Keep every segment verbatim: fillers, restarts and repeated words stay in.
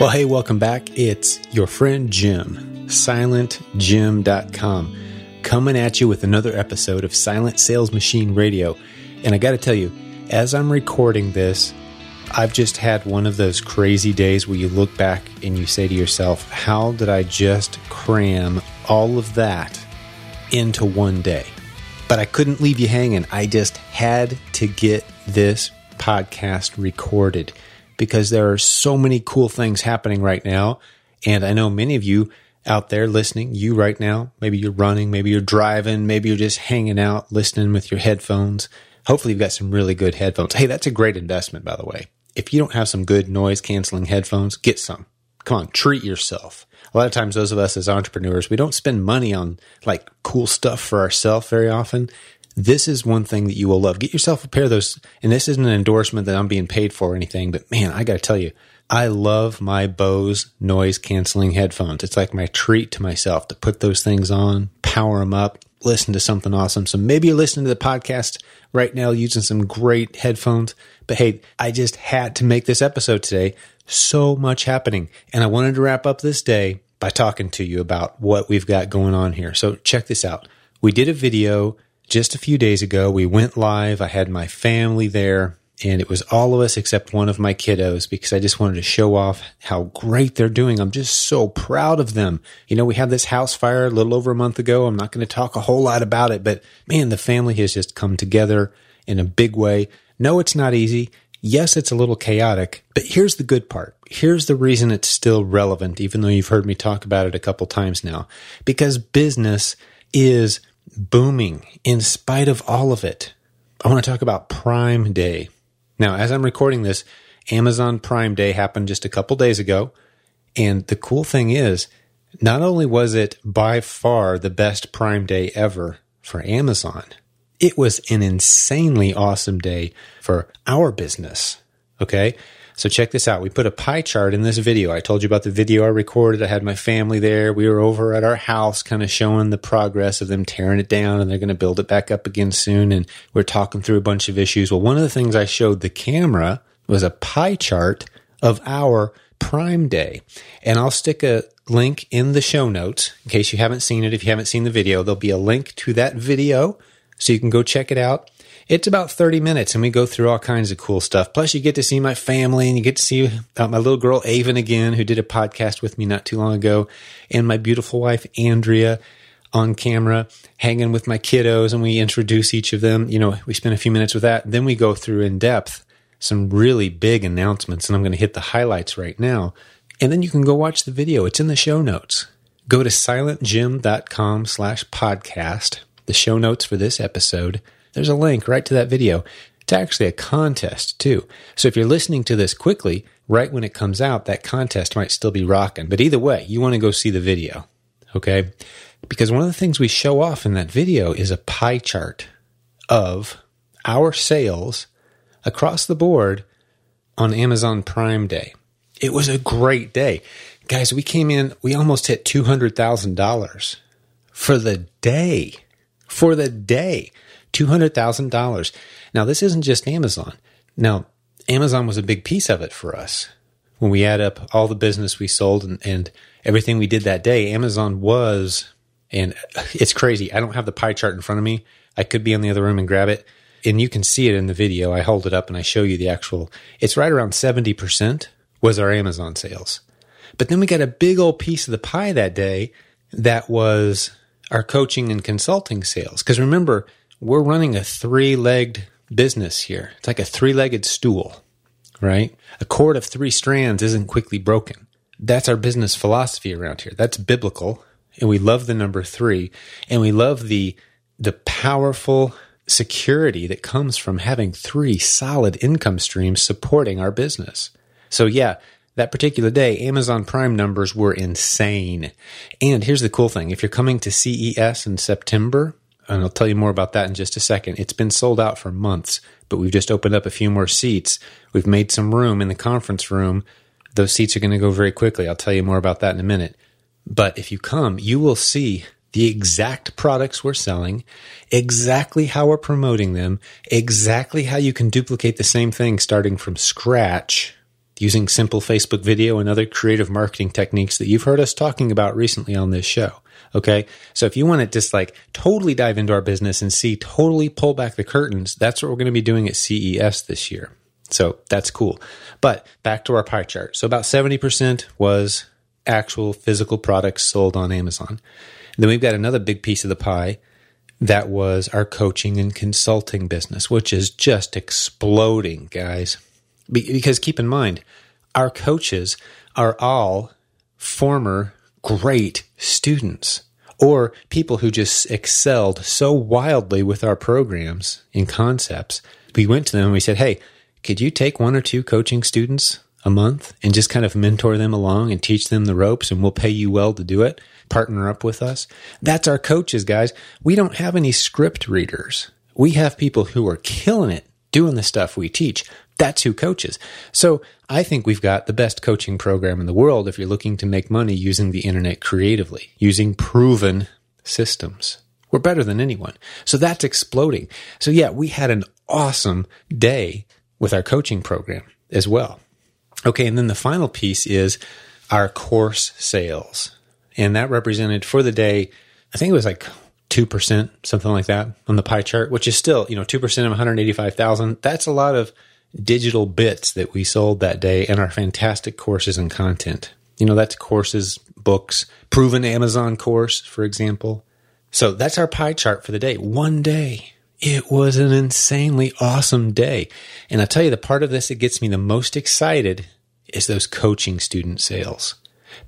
Well, hey, welcome back. It's your friend Jim, silent jim dot com, coming at you with another episode of Silent Sales Machine Radio. And I got to tell you, as I'm recording this, I've just had one of those crazy days where you look back and you say to yourself, how did I just cram all of that into one day? But I couldn't leave you hanging. I just had to get this podcast recorded, because there are so many cool things happening right now. And I know many of you out there listening, you right now, maybe you're running, maybe you're driving, maybe you're just hanging out, listening with your headphones. Hopefully you've got some really good headphones. Hey, that's a great investment, by the way. If you don't have some good noise-canceling headphones, get some. Come on, treat yourself. A lot of times those of us as entrepreneurs, we don't spend money on like cool stuff for ourselves very often. This is one thing that you will love. Get yourself a pair of those. And this isn't an endorsement that I'm being paid for or anything, but man, I got to tell you, I love my Bose noise canceling headphones. It's like my treat to myself to put those things on, power them up, listen to something awesome. So maybe you're listening to the podcast right now using some great headphones, but hey, I just had to make this episode today. So much happening. And I wanted to wrap up this day by talking to you about what we've got going on here. So check this out. We did a video just a few days ago. We went live. I had my family there, and it was all of us except one of my kiddos, because I just wanted to show off how great they're doing. I'm just so proud of them. You know, we had this house fire a little over a month ago. I'm not going to talk a whole lot about it, but man, the family has just come together in a big way. No, it's not easy. Yes, it's a little chaotic, but here's the good part. Here's the reason it's still relevant, even though you've heard me talk about it a couple times now, because business is booming in spite of all of it. I want to talk about Prime Day. Now, as I'm recording this, Amazon Prime Day happened just a couple days ago. And the cool thing is, not only was it by far the best Prime Day ever for Amazon, it was an insanely awesome day for our business. Okay. So check this out. We put a pie chart in this video. I told you about the video I recorded. I had my family there. We were over at our house kind of showing the progress of them tearing it down, and they're going to build it back up again soon. And we're talking through a bunch of issues. Well, one of the things I showed the camera was a pie chart of our Prime Day. And I'll stick a link in the show notes in case you haven't seen it. If you haven't seen the video, there'll be a link to that video so you can go check it out. It's about thirty minutes, and we go through all kinds of cool stuff. Plus, you get to see my family, and you get to see uh, my little girl, Avon, again, who did a podcast with me not too long ago, and my beautiful wife, Andrea, on camera, hanging with my kiddos, and we introduce each of them. You know, we spend a few minutes with that. Then we go through in depth some really big announcements, and I'm going to hit the highlights right now. And then you can go watch the video. It's in the show notes. Go to silentjim.com slash podcast, the show notes for this episode. There's a link right to that video. It's actually a contest too. So if you're listening to this quickly, right when it comes out, that contest might still be rocking. But either way, you want to go see the video, okay? Because one of the things we show off in that video is a pie chart of our sales across the board on Amazon Prime Day. It was a great day. Guys, we came in, we almost hit two hundred thousand dollars for the day. For the day. two hundred thousand dollars. Now, this isn't just Amazon. Now, Amazon was a big piece of it for us. When we add up all the business we sold and, and everything we did that day, Amazon was, and it's crazy. I don't have the pie chart in front of me. I could be in the other room and grab it. And you can see it in the video. I hold it up and I show you the actual, it's right around seventy percent was our Amazon sales. But then we got a big old piece of the pie that day that was our coaching and consulting sales. Because remember, we're running a three-legged business here. It's like a three-legged stool, right? A cord of three strands isn't quickly broken. That's our business philosophy around here. That's biblical, and we love the number three, and we love the the powerful security that comes from having three solid income streams supporting our business. So yeah, that particular day, Amazon Prime numbers were insane. And here's the cool thing. If you're coming to C E S in September, and I'll tell you more about that in just a second. It's been sold out for months, but we've just opened up a few more seats. We've made some room in the conference room. Those seats are going to go very quickly. I'll tell you more about that in a minute. But if you come, you will see the exact products we're selling, exactly how we're promoting them, exactly how you can duplicate the same thing starting from scratch using simple Facebook video and other creative marketing techniques that you've heard us talking about recently on this show. Okay. So if you want to just like totally dive into our business and see totally pull back the curtains, that's what we're going to be doing at C E S this year. So that's cool. But back to our pie chart. So about seventy percent was actual physical products sold on Amazon. And then we've got another big piece of the pie that was our coaching and consulting business, which is just exploding, guys. Because keep in mind, our coaches are all former great students or people who just excelled so wildly with our programs and concepts. We went to them and we said, hey, could you take one or two coaching students a month and just kind of mentor them along and teach them the ropes, and we'll pay you well to do it, partner up with us? That's our coaches, guys. We don't have any script readers. We have people who are killing it, doing the stuff we teach. That's who coaches. So I think we've got the best coaching program in the world if you're looking to make money using the internet creatively, using proven systems. We're better than anyone. So that's exploding. So yeah, we had an awesome day with our coaching program as well. Okay, and then the final piece is our course sales. And that represented for the day, I think it was like two percent, something like that on the pie chart, which is still, you know, two percent of one hundred eighty-five thousand. That's a lot of digital bits that we sold that day, and our fantastic courses and content. You know, that's courses, books, Proven Amazon course, for example. So that's our pie chart for the day. One day. It was an insanely awesome day. And I tell you, the part of this that gets me the most excited is those coaching student sales,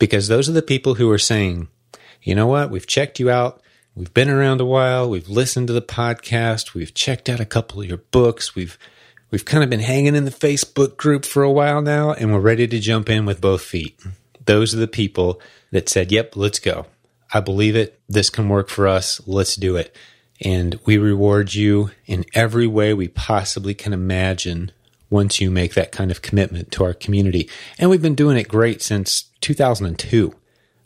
because those are the people who are saying, you know what, we've checked you out. We've been around a while. We've listened to the podcast. We've checked out a couple of your books. We've We've kind of been hanging in the Facebook group for a while now, and we're ready to jump in with both feet. Those are the people that said, yep, let's go. I believe it. This can work for us. Let's do it. And we reward you in every way we possibly can imagine once you make that kind of commitment to our community. And we've been doing it great since two thousand two.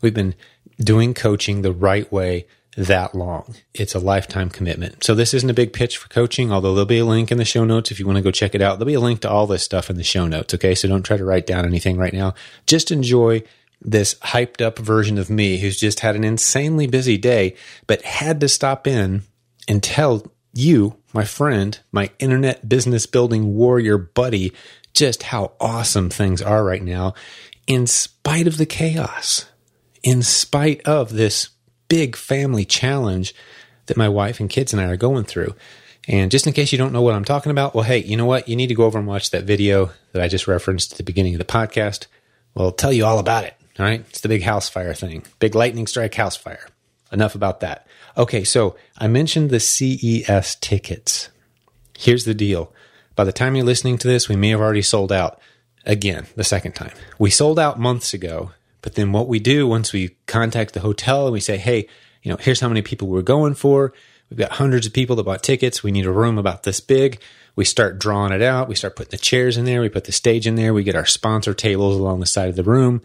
We've been doing coaching the right way that long. It's a lifetime commitment. So this isn't a big pitch for coaching, although there'll be a link in the show notes if you want to go check it out. There'll be a link to all this stuff in the show notes, okay? So don't try to write down anything right now. Just enjoy this hyped up version of me who's just had an insanely busy day, but had to stop in and tell you, my friend, my internet business building warrior buddy, just how awesome things are right now in spite of the chaos, in spite of this big family challenge that my wife and kids and I are going through. And just in case you don't know what I'm talking about, well, hey, you know what? You need to go over and watch that video that I just referenced at the beginning of the podcast. Well, I'll tell you all about it. All right. It's the big house fire thing, big lightning strike house fire. Enough about that. Okay. So I mentioned the C E S tickets. Here's the deal. By the time you're listening to this, we may have already sold out again, the second time. We sold out months ago. But then what we do once we contact the hotel and we say, hey, you know, here's how many people we're going for. We've got hundreds of people that bought tickets. We need a room about this big. We start drawing it out. We start putting the chairs in there. We put the stage in there. We get our sponsor tables along the side of the room.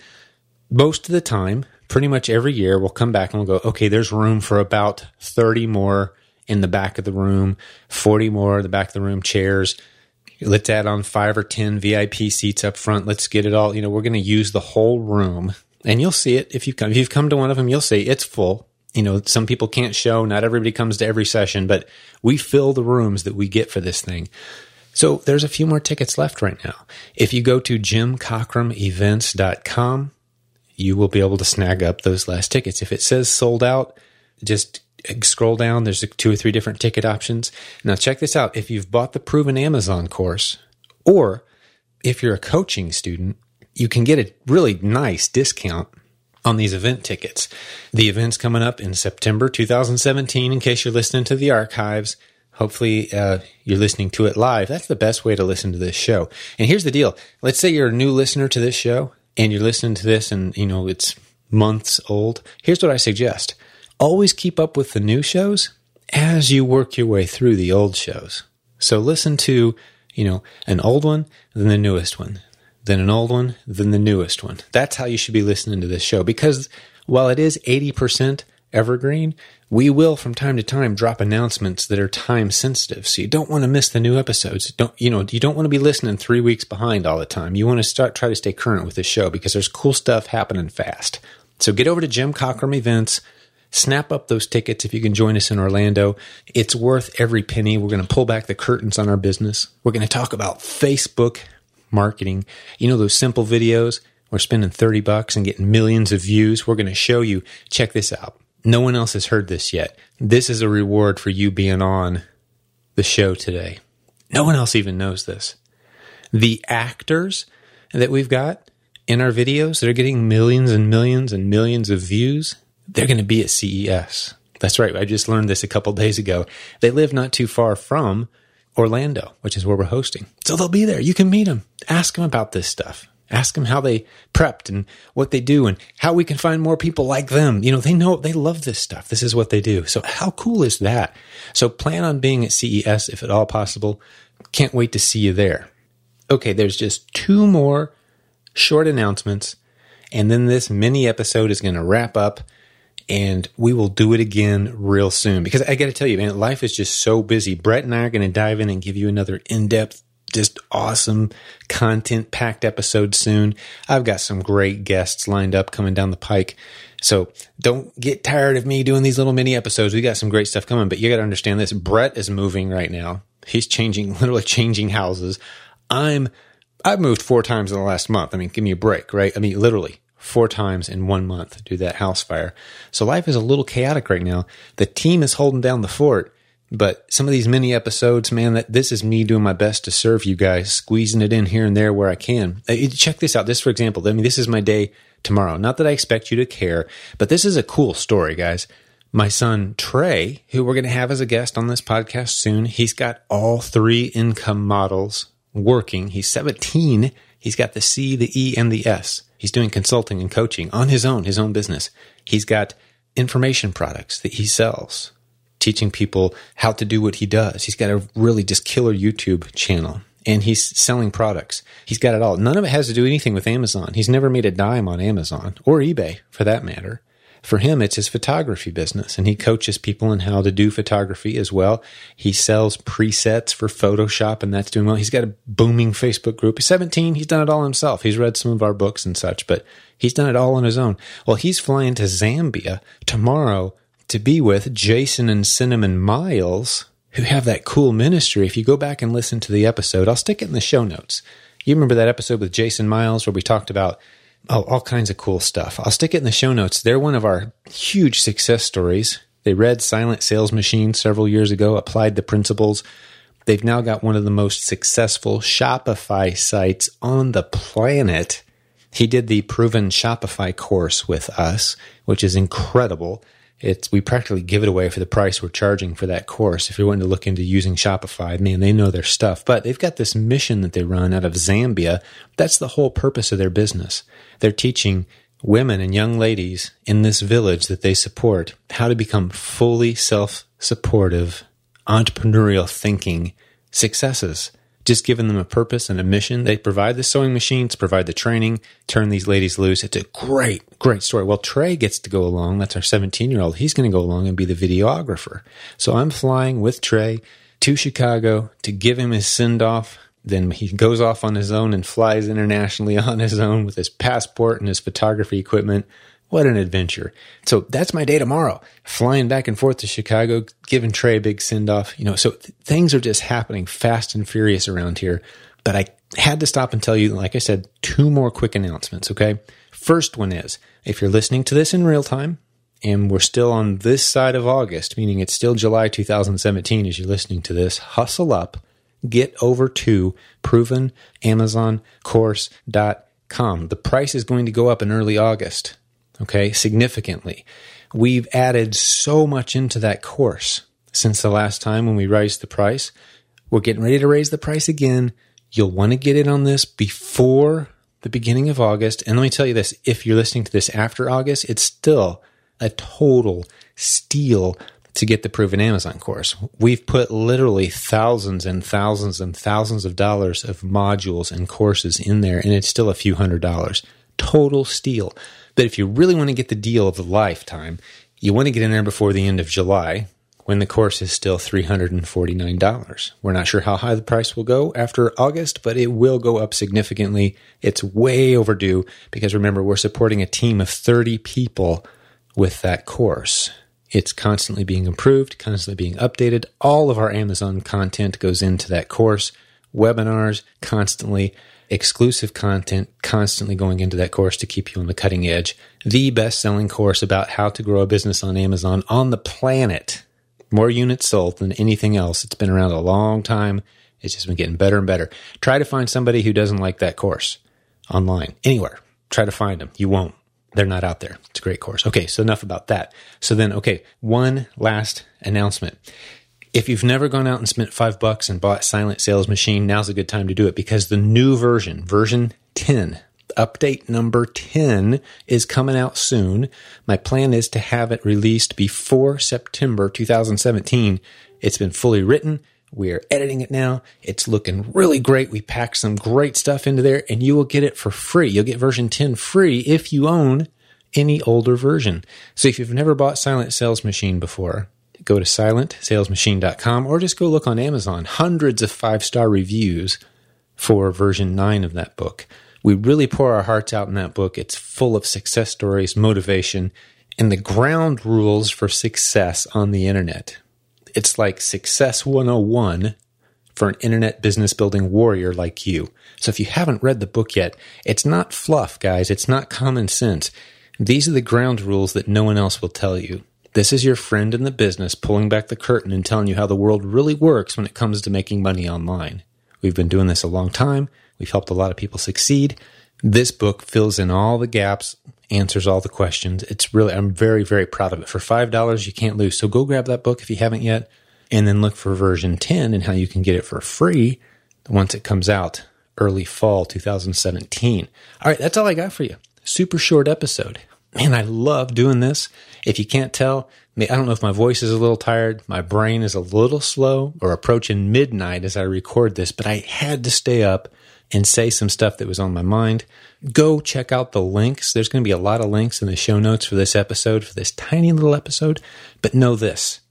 Most of the time, pretty much every year, we'll come back and we'll go, okay, there's room for about thirty more in the back of the room, forty more in the back of the room, chairs. Let's add on five or ten V I P seats up front. Let's get it all. You know, we're going to use the whole room. And you'll see it if you come. If you've come to one of them, you'll see it's full. You know, some people can't show. Not everybody comes to every session, but we fill the rooms that we get for this thing. So there's a few more tickets left right now. If you go to Jim Cockrum Events dot com, you will be able to snag up those last tickets. If it says sold out, just scroll down. There's two or three different ticket options. Now check this out. If you've bought the Proven Amazon course, or if you're a coaching student, you can get a really nice discount on these event tickets. The event's coming up in September two thousand seventeen, in case you're listening to the archives. Hopefully uh, you're listening to it live. That's the best way to listen to this show. And here's the deal. Let's say you're a new listener to this show and you're listening to this and, you know, it's months old. Here's what I suggest. Always keep up with the new shows as you work your way through the old shows. So listen to, you know, an old one, then the newest one, then an old one, then the newest one. That's how you should be listening to this show, because while it is eighty percent evergreen, we will from time to time drop announcements that are time sensitive. So you don't want to miss the new episodes. Don't, you know, you don't want to be listening three weeks behind all the time. You want to start, try to stay current with the show because there's cool stuff happening fast. So get over to Jim Cockrum Events, snap up those tickets if you can join us in Orlando. It's worth every penny. We're going to pull back the curtains on our business. We're going to talk about Facebook marketing. You know, those simple videos. We're spending thirty bucks and getting millions of views. We're going to show you. Check this out. No one else has heard this yet. This is a reward for you being on the show today. No one else even knows this. The actors that we've got in our videos that are getting millions and millions and millions of views, they're going to be at C E S. That's right. I just learned this a couple days ago. They live not too far from Orlando, which is where we're hosting. So they'll be there. You can meet them. Ask them about this stuff. Ask them how they prepped and what they do and how we can find more people like them. You know, they know, they love this stuff. This is what they do. So how cool is that? So plan on being at C E S if at all possible. Can't wait to see you there. Okay, there's just two more short announcements, and then this mini episode is going to wrap up, and we will do it again real soon. Because I got to tell you, man, life is just so busy. Brett and I are going to dive in and give you another in-depth, just awesome content-packed episode soon. I've got some great guests lined up coming down the pike. So don't get tired of me doing these little mini episodes. We got some great stuff coming, but you got to understand this. Brett is moving right now. He's changing, literally changing houses. I'm, I've moved four times in the last month. I mean, give me a break, right? I mean, literally four times in one month due to that house fire. So life is a little chaotic right now. The team is holding down the fort. But some of these mini episodes, man, that this is me doing my best to serve you guys, squeezing it in here and there where I can. Check this out. This, for example, I mean, this is my day tomorrow. Not that I expect you to care, but this is a cool story, guys. My son, Trey, who we're going to have as a guest on this podcast soon, he's got all three income models working. He's seventeen. He's got the C, the E, and the S. He's doing consulting and coaching on his own, his own business. He's got information products that he sells, teaching people how to do what he does. He's got a really just killer YouTube channel, and he's selling products. He's got it all. None of it has to do anything with Amazon. He's never made a dime on Amazon or eBay for that matter. For him, it's his photography business, and he coaches people in how to do photography as well. He sells presets for Photoshop, and that's doing well. He's got a booming Facebook group. He's seventeen. He's done it all himself. He's read some of our books and such, but he's done it all on his own. Well, he's flying to Zambia tomorrow to be with Jason and Cinnamon Miles, who have that cool ministry. If you go back and listen to the episode, I'll stick it in the show notes. You remember that episode with Jason Miles where we talked about oh, all kinds of cool stuff. I'll stick it in the show notes. They're one of our huge success stories. They read Silent Sales Machine several years ago, applied the principles. They've now got one of the most successful Shopify sites on the planet. He did the Proven Shopify course with us, which is incredible. It's, we practically give it away for the price we're charging for that course. If you're wanting to look into using Shopify, man, they know their stuff. But they've got this mission that they run out of Zambia. That's the whole purpose of their business. They're teaching women and young ladies in this village that they support how to become fully self-supportive, entrepreneurial thinking successes. Just giving them a purpose and a mission. They provide the sewing machines, provide the training, turn these ladies loose. It's a great, great story. Well, Trey gets to go along. That's our seventeen-year-old. He's going to go along and be the videographer. So I'm flying with Trey to Chicago to give him his send-off. Then he goes off on his own and flies internationally on his own with his passport and his photography equipment. What an adventure. So that's my day tomorrow. Flying back and forth to Chicago, giving Trey a big send-off. You know, so th- things are just happening fast and furious around here. But I had to stop and tell you, like I said, two more quick announcements, okay? First one is, if you're listening to this in real time, and we're still on this side of August, meaning it's still July two thousand seventeen as you're listening to this, hustle up, get over to proven amazon course dot com. The price is going to go up in early August. Okay, significantly. We've added so much into that course since the last time when we raised the price. We're getting ready to raise the price again. You'll want to get in on this before the beginning of August. And let me tell you this, if you're listening to this after August, it's still a total steal to get the Proven Amazon course. We've put literally thousands and thousands and thousands of dollars of modules and courses in there, and it's still a few hundred dollars. Total steal. But if you really want to get the deal of a lifetime, You want to get in there before the end of July when the course is still three hundred forty-nine dollars. We're not sure how high the price will go after August, but it will go up significantly. It's way overdue because remember, we're supporting a team of thirty people with that course. It's constantly being improved, constantly being updated. All of our Amazon content goes into that course. Webinars constantly, exclusive content constantly going into that course to keep you on the cutting edge. The best-selling course about how to grow a business on Amazon on the planet. More units sold than anything else. It's been around a long time. It's just been getting better and better. Try to find somebody who doesn't like that course online, anywhere. Try to find them. You won't. They're not out there. It's a great course. Okay, so enough about that. So then, okay, one last announcement. If you've never gone out and spent five bucks and bought Silent Sales Machine, now's a good time to do it because the new version, version ten, update number ten is coming out soon. My plan is to have it released before September two thousand seventeen. It's been fully written. We're editing it now. It's looking really great. We packed some great stuff into there and you will get it for free. You'll get version ten free if you own any older version. So if you've never bought Silent Sales Machine before, go to silent sales machine dot com or just go look on Amazon. Hundreds of five-star reviews for version nine of that book. We really pour our hearts out in that book. It's full of success stories, motivation, and the ground rules for success on the internet. It's like Success one oh one for an internet business building warrior like you. So if you haven't read the book yet, it's not fluff, guys. It's not common sense. These are the ground rules that no one else will tell you. This is your friend in the business pulling back the curtain and telling you how the world really works when it comes to making money online. We've been doing this a long time. We've helped a lot of people succeed. This book fills in all the gaps, answers all the questions. It's really, I'm very, very proud of it. For five dollars, you can't lose. So go grab that book if you haven't yet, and then look for version ten and how you can get it for free once it comes out early fall two thousand seventeen. All right, that's all I got for you. Super short episode. Man, I love doing this. If you can't tell, I don't know if my voice is a little tired, my brain is a little slow or approaching midnight as I record this, but I had to stay up and say some stuff that was on my mind. Go check out the links. There's going to be a lot of links in the show notes for this episode, for this tiny little episode. But know this,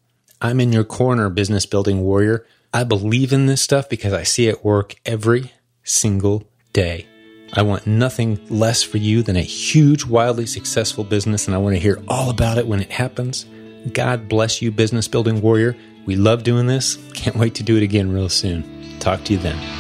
I'm in your corner, business building warrior. I believe in this stuff because I see it work every single day. I want nothing less for you than a huge, wildly successful business, and I want to hear all about it when it happens. God bless you, business building warrior. We love doing this. Can't wait to do it again real soon. Talk to you then.